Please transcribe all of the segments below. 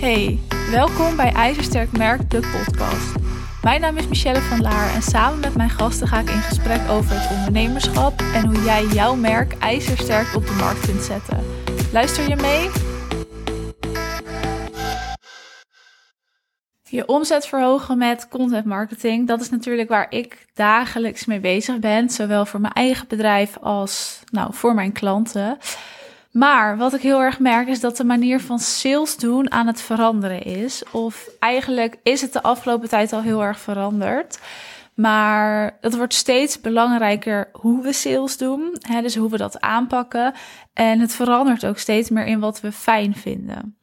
Hey, welkom bij IJzersterk Merk, de podcast. Mijn naam is Michelle van Laar en samen met mijn gasten ga ik in gesprek over het ondernemerschap en hoe jij jouw merk ijzersterk op de markt kunt zetten. Luister je mee? Je omzet verhogen met content marketing, dat is natuurlijk waar ik dagelijks mee bezig ben. Zowel voor mijn eigen bedrijf als voor mijn klanten. Maar wat ik heel erg merk is dat de manier van sales doen aan het veranderen is. Of eigenlijk is het de afgelopen tijd al heel erg veranderd. Maar het wordt steeds belangrijker hoe we sales doen. Hè, dus hoe we dat aanpakken. En het verandert ook steeds meer in wat we fijn vinden.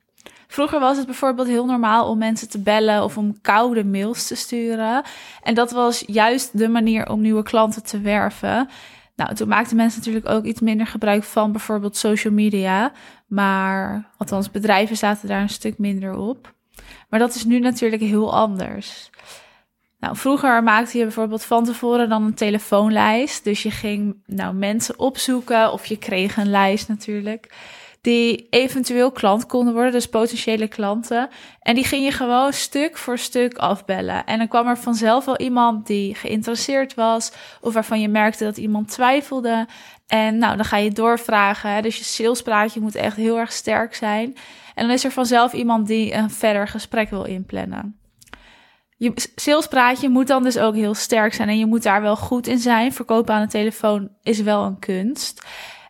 Vroeger was het bijvoorbeeld heel normaal om mensen te bellen of om koude mails te sturen. En dat was juist de manier om nieuwe klanten te werven. Toen maakten mensen natuurlijk ook iets minder gebruik van bijvoorbeeld social media. Maar, althans, bedrijven zaten daar een stuk minder op. Maar dat is nu natuurlijk heel anders. Vroeger maakte je bijvoorbeeld van tevoren dan een telefoonlijst. Dus je ging mensen opzoeken of je kreeg een lijst natuurlijk. Die eventueel klant konden worden, dus potentiële klanten. En die ging je gewoon stuk voor stuk afbellen. En dan kwam er vanzelf wel iemand die geïnteresseerd was, of waarvan je merkte dat iemand twijfelde. En dan ga je doorvragen. Hè? Dus je salespraatje moet echt heel erg sterk zijn. En dan is er vanzelf iemand die een verder gesprek wil inplannen. Je salespraatje moet dan dus ook heel sterk zijn en je moet daar wel goed in zijn. Verkopen aan de telefoon is wel een kunst.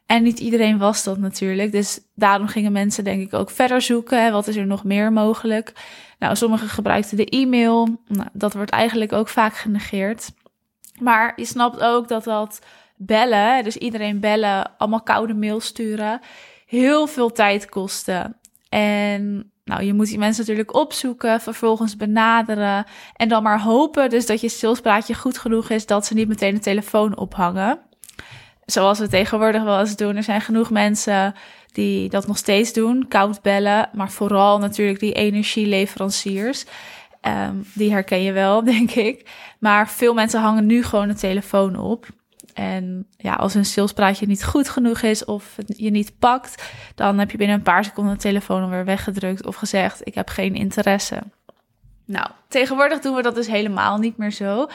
En niet iedereen was dat natuurlijk. Dus daarom gingen mensen denk ik ook verder zoeken. Hè? Wat is er nog meer mogelijk? Sommigen gebruikten de e-mail. Dat wordt eigenlijk ook vaak genegeerd. Maar je snapt ook dat bellen, dus iedereen bellen, allemaal koude mail sturen, heel veel tijd kostte. En je moet die mensen natuurlijk opzoeken, vervolgens benaderen. En dan maar hopen dus dat je salespraatje goed genoeg is dat ze niet meteen de telefoon ophangen. Zoals we tegenwoordig wel eens doen. Er zijn genoeg mensen die dat nog steeds doen. Koud bellen. Maar vooral natuurlijk die energieleveranciers. Die herken je wel, denk ik. Maar veel mensen hangen nu gewoon de telefoon op. En als hun salespraatje niet goed genoeg is of het je niet pakt, dan heb je binnen een paar seconden de telefoon alweer weggedrukt of gezegd, ik heb geen interesse. Tegenwoordig doen we dat dus helemaal niet meer zo.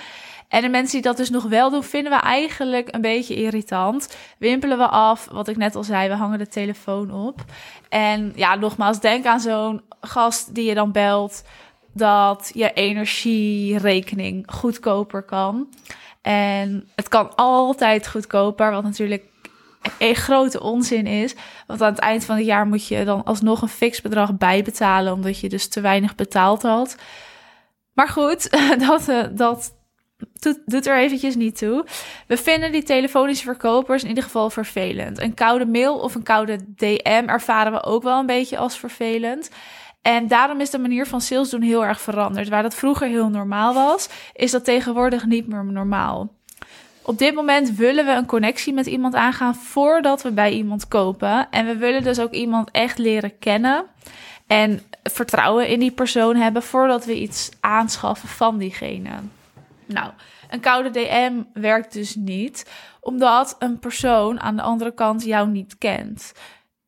En de mensen die dat dus nog wel doen, vinden we eigenlijk een beetje irritant. Wimpelen we af, wat ik net al zei, we hangen de telefoon op. En nogmaals, denk aan zo'n gast die je dan belt, dat je energierekening goedkoper kan. En het kan altijd goedkoper, wat natuurlijk een grote onzin is. Want aan het eind van het jaar moet je dan alsnog een fix bedrag bijbetalen, omdat je dus te weinig betaald had. Maar goed, dat doet er eventjes niet toe. We vinden die telefonische verkopers in ieder geval vervelend. Een koude mail of een koude DM ervaren we ook wel een beetje als vervelend. En daarom is de manier van sales doen heel erg veranderd. Waar dat vroeger heel normaal was, is dat tegenwoordig niet meer normaal. Op dit moment willen we een connectie met iemand aangaan voordat we bij iemand kopen. En we willen dus ook iemand echt leren kennen en vertrouwen in die persoon hebben voordat we iets aanschaffen van diegene. Een koude DM werkt dus niet, omdat een persoon aan de andere kant jou niet kent.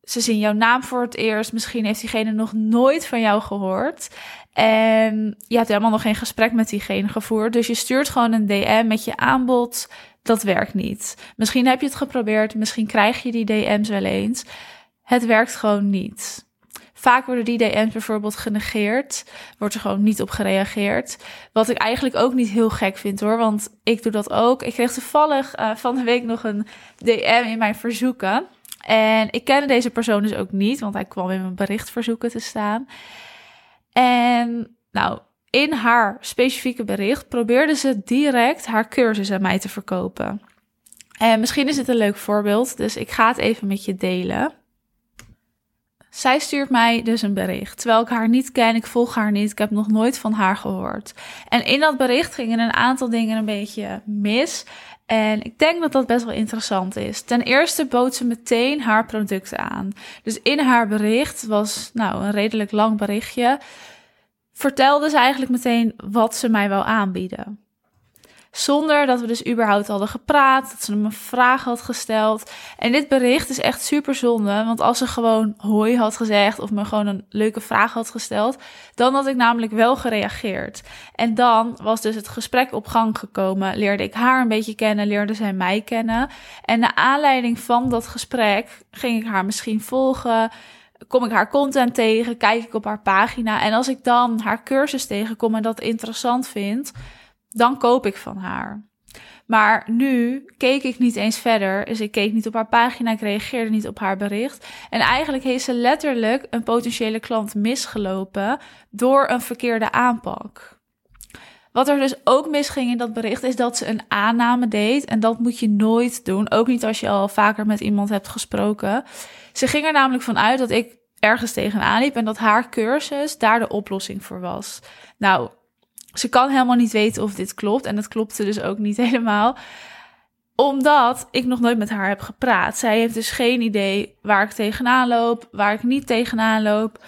Ze zien jouw naam voor het eerst. Misschien heeft diegene nog nooit van jou gehoord. En je hebt helemaal nog geen gesprek met diegene gevoerd. Dus je stuurt gewoon een DM met je aanbod. Dat werkt niet. Misschien heb je het geprobeerd. Misschien krijg je die DM's wel eens. Het werkt gewoon niet. Vaak worden die DM's bijvoorbeeld genegeerd. Wordt er gewoon niet op gereageerd. Wat ik eigenlijk ook niet heel gek vind hoor. Want ik doe dat ook. Ik kreeg toevallig van de week nog een DM in mijn verzoeken. En ik kende deze persoon dus ook niet, want hij kwam in mijn berichtverzoeken te staan. En in haar specifieke bericht probeerde ze direct haar cursus aan mij te verkopen. En misschien is het een leuk voorbeeld, dus ik ga het even met je delen. Zij stuurt mij dus een bericht, terwijl ik haar niet ken, ik volg haar niet, ik heb nog nooit van haar gehoord. En in dat bericht gingen een aantal dingen een beetje mis. En ik denk dat dat best wel interessant is. Ten eerste bood ze meteen haar producten aan. Dus in haar bericht, was een redelijk lang berichtje, vertelde ze eigenlijk meteen wat ze mij wou aanbieden. zonder dat we dus überhaupt hadden gepraat, dat ze hem een vraag had gesteld. En dit bericht is echt super zonde, want als ze gewoon hoi had gezegd of me gewoon een leuke vraag had gesteld, dan had ik namelijk wel gereageerd. En dan was dus het gesprek op gang gekomen, leerde ik haar een beetje kennen, leerde zij mij kennen. En naar aanleiding van dat gesprek ging ik haar misschien volgen, kom ik haar content tegen, kijk ik op haar pagina. En als ik dan haar cursus tegenkom en dat interessant vind, dan koop ik van haar. Maar nu keek ik niet eens verder. Dus ik keek niet op haar pagina, ik reageerde niet op haar bericht. En eigenlijk heeft ze letterlijk een potentiële klant misgelopen door een verkeerde aanpak. Wat er dus ook misging in dat bericht is dat ze een aanname deed. En dat moet je nooit doen, ook niet als je al vaker met iemand hebt gesproken. Ze ging er namelijk vanuit dat ik ergens tegenaan liep en dat haar cursus daar de oplossing voor was. Nou, ze kan helemaal niet weten of dit klopt. En dat klopte dus ook niet helemaal. Omdat ik nog nooit met haar heb gepraat. Zij heeft dus geen idee waar ik tegenaan loop, waar ik niet tegenaan loop,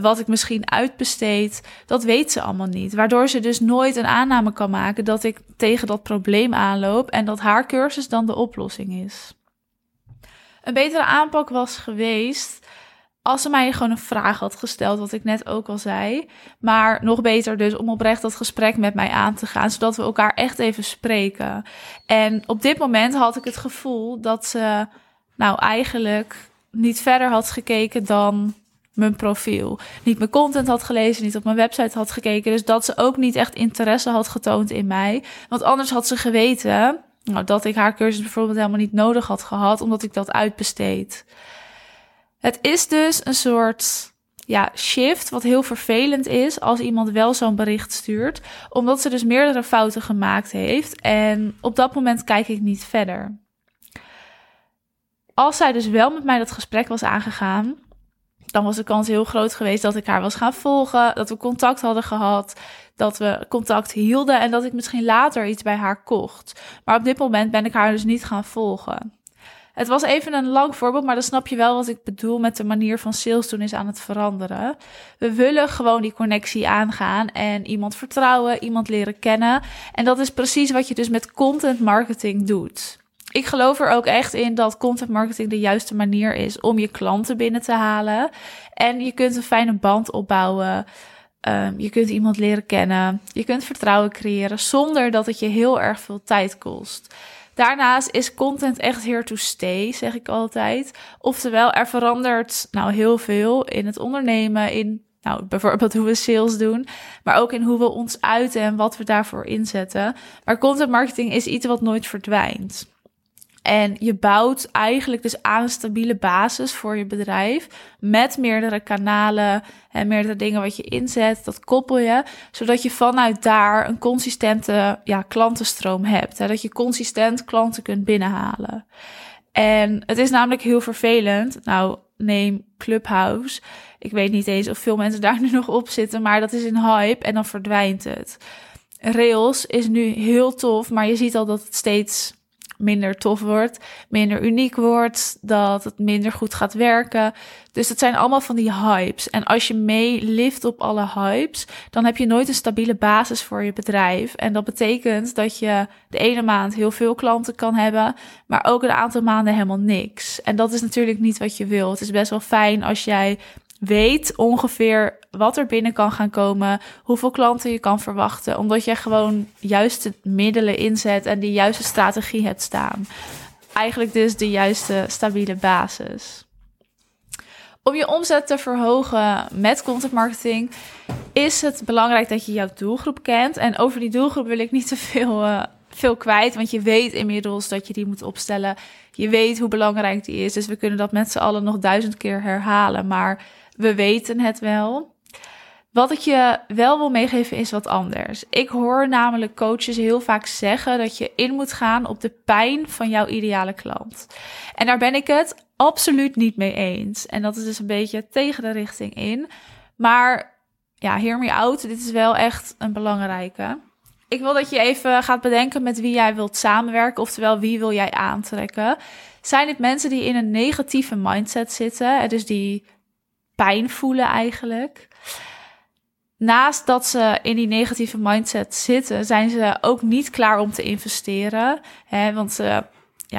wat ik misschien uitbesteed, dat weet ze allemaal niet. Waardoor ze dus nooit een aanname kan maken dat ik tegen dat probleem aanloop en dat haar cursus dan de oplossing is. Een betere aanpak was geweest als ze mij gewoon een vraag had gesteld, wat ik net ook al zei. Maar nog beter dus om oprecht dat gesprek met mij aan te gaan, zodat we elkaar echt even spreken. En op dit moment had ik het gevoel dat ze nou eigenlijk niet verder had gekeken dan mijn profiel. Niet mijn content had gelezen, niet op mijn website had gekeken. Dus dat ze ook niet echt interesse had getoond in mij. Want anders had ze geweten nou, dat ik haar cursus bijvoorbeeld helemaal niet nodig had gehad, omdat ik dat uitbesteed. Het is dus een soort shift, wat heel vervelend is als iemand wel zo'n bericht stuurt, omdat ze dus meerdere fouten gemaakt heeft. En op dat moment kijk ik niet verder. Als zij dus wel met mij dat gesprek was aangegaan, dan was de kans heel groot geweest dat ik haar was gaan volgen, dat we contact hadden gehad, dat we contact hielden en dat ik misschien later iets bij haar kocht. Maar op dit moment ben ik haar dus niet gaan volgen. Het was even een lang voorbeeld, maar dan snap je wel wat ik bedoel met de manier van sales doen is aan het veranderen. We willen gewoon die connectie aangaan en iemand vertrouwen, iemand leren kennen. En dat is precies wat je dus met content marketing doet. Ik geloof er ook echt in dat content marketing de juiste manier is om je klanten binnen te halen. En je kunt een fijne band opbouwen. Je kunt iemand leren kennen. Je kunt vertrouwen creëren zonder dat het je heel erg veel tijd kost. Daarnaast is content echt here to stay, zeg ik altijd. Oftewel, er verandert nou heel veel in het ondernemen, in nou, bijvoorbeeld hoe we sales doen, maar ook in hoe we ons uiten en wat we daarvoor inzetten. Maar content marketing is iets wat nooit verdwijnt. En je bouwt eigenlijk dus aan een stabiele basis voor je bedrijf met meerdere kanalen en meerdere dingen wat je inzet, dat koppel je, zodat je vanuit daar een consistente klantenstroom hebt. Hè, dat je consistent klanten kunt binnenhalen. En het is namelijk heel vervelend. Nou, neem Clubhouse. Ik weet niet eens of veel mensen daar nu nog op zitten, maar dat is een hype en dan verdwijnt het. Reels is nu heel tof, maar je ziet al dat het steeds minder tof wordt, minder uniek wordt, dat het minder goed gaat werken. Dus dat zijn allemaal van die hypes. En als je meelift op alle hypes, dan heb je nooit een stabiele basis voor je bedrijf. En dat betekent dat je de ene maand heel veel klanten kan hebben, maar ook een aantal maanden helemaal niks. En dat is natuurlijk niet wat je wil. Het is best wel fijn als jij weet ongeveer wat er binnen kan gaan komen, hoeveel klanten je kan verwachten, omdat je gewoon juiste middelen inzet en die juiste strategie hebt staan. Eigenlijk dus de juiste stabiele basis. Om je omzet te verhogen met content marketing is het belangrijk dat je jouw doelgroep kent. En over die doelgroep wil ik niet te veel kwijt, want je weet inmiddels dat je die moet opstellen. Je weet hoe belangrijk die is, dus we kunnen dat met z'n allen nog 1000 keer herhalen, maar we weten het wel. Wat ik je wel wil meegeven is wat anders. Ik hoor namelijk coaches heel vaak zeggen dat je in moet gaan op de pijn van jouw ideale klant. En daar ben ik het absoluut niet mee eens. En dat is dus een beetje tegen de richting in. Maar hear me out, dit is wel echt een belangrijke. Ik wil dat je even gaat bedenken met wie jij wilt samenwerken, oftewel wie wil jij aantrekken. Zijn het mensen die in een negatieve mindset zitten, dus die pijn voelen eigenlijk? naast dat ze in die negatieve mindset zitten, zijn ze ook niet klaar om te investeren. Hè? Want ze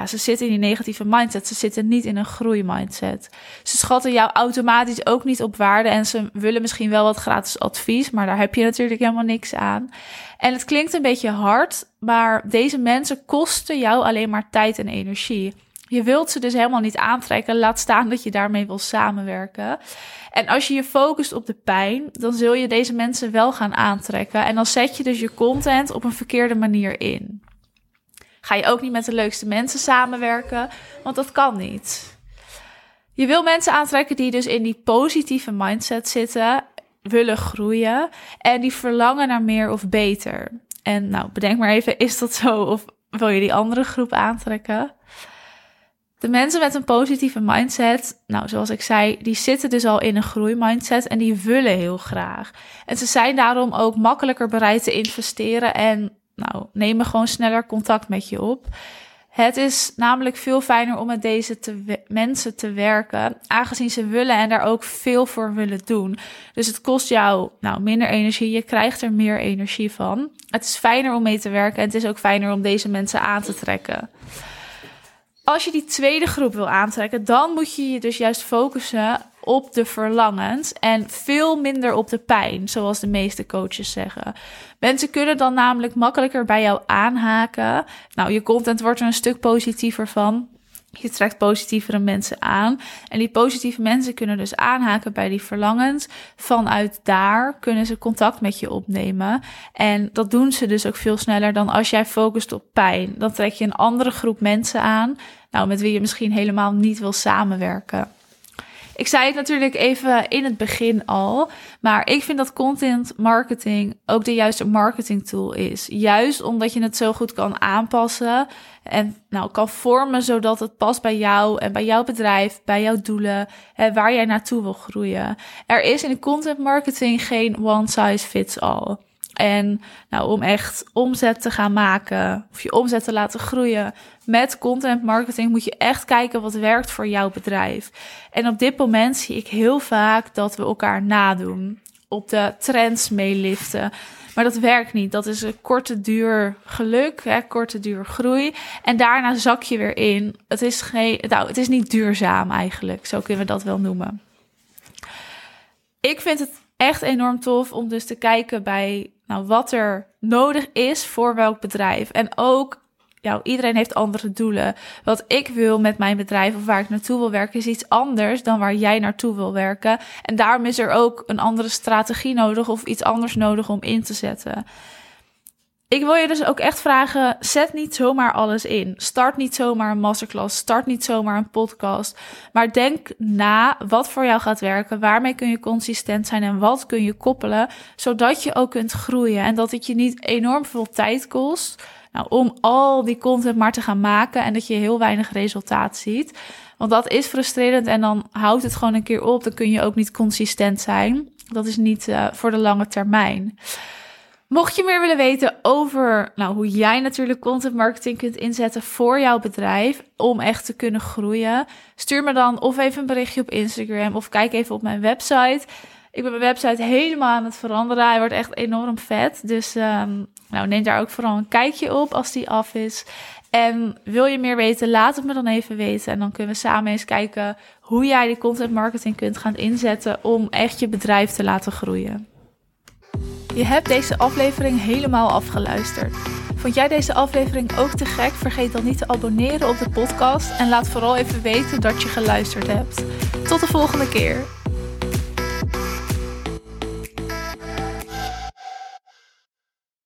zitten in die negatieve mindset. Ze zitten niet in een groeimindset. Ze schatten jou automatisch ook niet op waarde. En ze willen misschien wel wat gratis advies. Maar daar heb je natuurlijk helemaal niks aan. En het klinkt een beetje hard. Maar deze mensen kosten jou alleen maar tijd en energie. Je wilt ze dus helemaal niet aantrekken. Laat staan dat je daarmee wil samenwerken. En als je je focust op de pijn, dan zul je deze mensen wel gaan aantrekken. En dan zet je dus je content op een verkeerde manier in. Ga je ook niet met de leukste mensen samenwerken, want dat kan niet. Je wil mensen aantrekken die dus in die positieve mindset zitten, willen groeien en die verlangen naar meer of beter. En nou, bedenk maar even, is dat zo of wil je die andere groep aantrekken? De mensen met een positieve mindset, nou zoals ik zei, die zitten dus al in een groeimindset en die willen heel graag. En ze zijn daarom ook makkelijker bereid te investeren en nemen gewoon sneller contact met je op. Het is namelijk veel fijner om met deze mensen te werken, aangezien ze willen en daar ook veel voor willen doen. Dus het kost jou minder energie, je krijgt er meer energie van. Het is fijner om mee te werken en het is ook fijner om deze mensen aan te trekken. Als je die tweede groep wil aantrekken, dan moet je je dus juist focussen op de verlangens en veel minder op de pijn, zoals de meeste coaches zeggen. Mensen kunnen dan namelijk makkelijker bij jou aanhaken. Nou, je content wordt er een stuk positiever van. Je trekt positievere mensen aan. En die positieve mensen kunnen dus aanhaken bij die verlangens. Vanuit daar kunnen ze contact met je opnemen. En dat doen ze dus ook veel sneller dan als jij focust op pijn. Dan trek je een andere groep mensen aan, met wie je misschien helemaal niet wil samenwerken. Ik zei het natuurlijk even in het begin al, maar ik vind dat content marketing ook de juiste marketing tool is. Juist omdat je het zo goed kan aanpassen en kan vormen zodat het past bij jou en bij jouw bedrijf, bij jouw doelen en waar jij naartoe wil groeien. Er is in de content marketing geen one size fits all. En om echt omzet te gaan maken of je omzet te laten groeien met content marketing moet je echt kijken wat werkt voor jouw bedrijf. En op dit moment zie ik heel vaak dat we elkaar nadoen, op de trends meeliften. Maar dat werkt niet. Dat is een korte duur geluk, korte duur groei. En daarna zak je weer in. Het is het is niet duurzaam eigenlijk, zo kunnen we dat wel noemen. Ik vind het echt enorm tof om dus te kijken bij wat er nodig is voor welk bedrijf. En ook, iedereen heeft andere doelen. Wat ik wil met mijn bedrijf of waar ik naartoe wil werken is iets anders dan waar jij naartoe wil werken. En daarom is er ook een andere strategie nodig of iets anders nodig om in te zetten. Ik wil je dus ook echt vragen, zet niet zomaar alles in. Start niet zomaar een masterclass, start niet zomaar een podcast. Maar denk na wat voor jou gaat werken, waarmee kun je consistent zijn en wat kun je koppelen, zodat je ook kunt groeien en dat het je niet enorm veel tijd kost om al die content maar te gaan maken en dat je heel weinig resultaat ziet. Want dat is frustrerend en dan houdt het gewoon een keer op, dan kun je ook niet consistent zijn. Dat is niet voor de lange termijn. Mocht je meer willen weten over hoe jij natuurlijk content marketing kunt inzetten voor jouw bedrijf om echt te kunnen groeien, stuur me dan of even een berichtje op Instagram of kijk even op mijn website. Ik ben mijn website helemaal aan het veranderen. Hij wordt echt enorm vet. Dus neem daar ook vooral een kijkje op als die af is. En wil je meer weten, laat het me dan even weten. En dan kunnen we samen eens kijken hoe jij die content marketing kunt gaan inzetten om echt je bedrijf te laten groeien. Je hebt deze aflevering helemaal afgeluisterd. Vond jij deze aflevering ook te gek? Vergeet dan niet te abonneren op de podcast en laat vooral even weten dat je geluisterd hebt. Tot de volgende keer!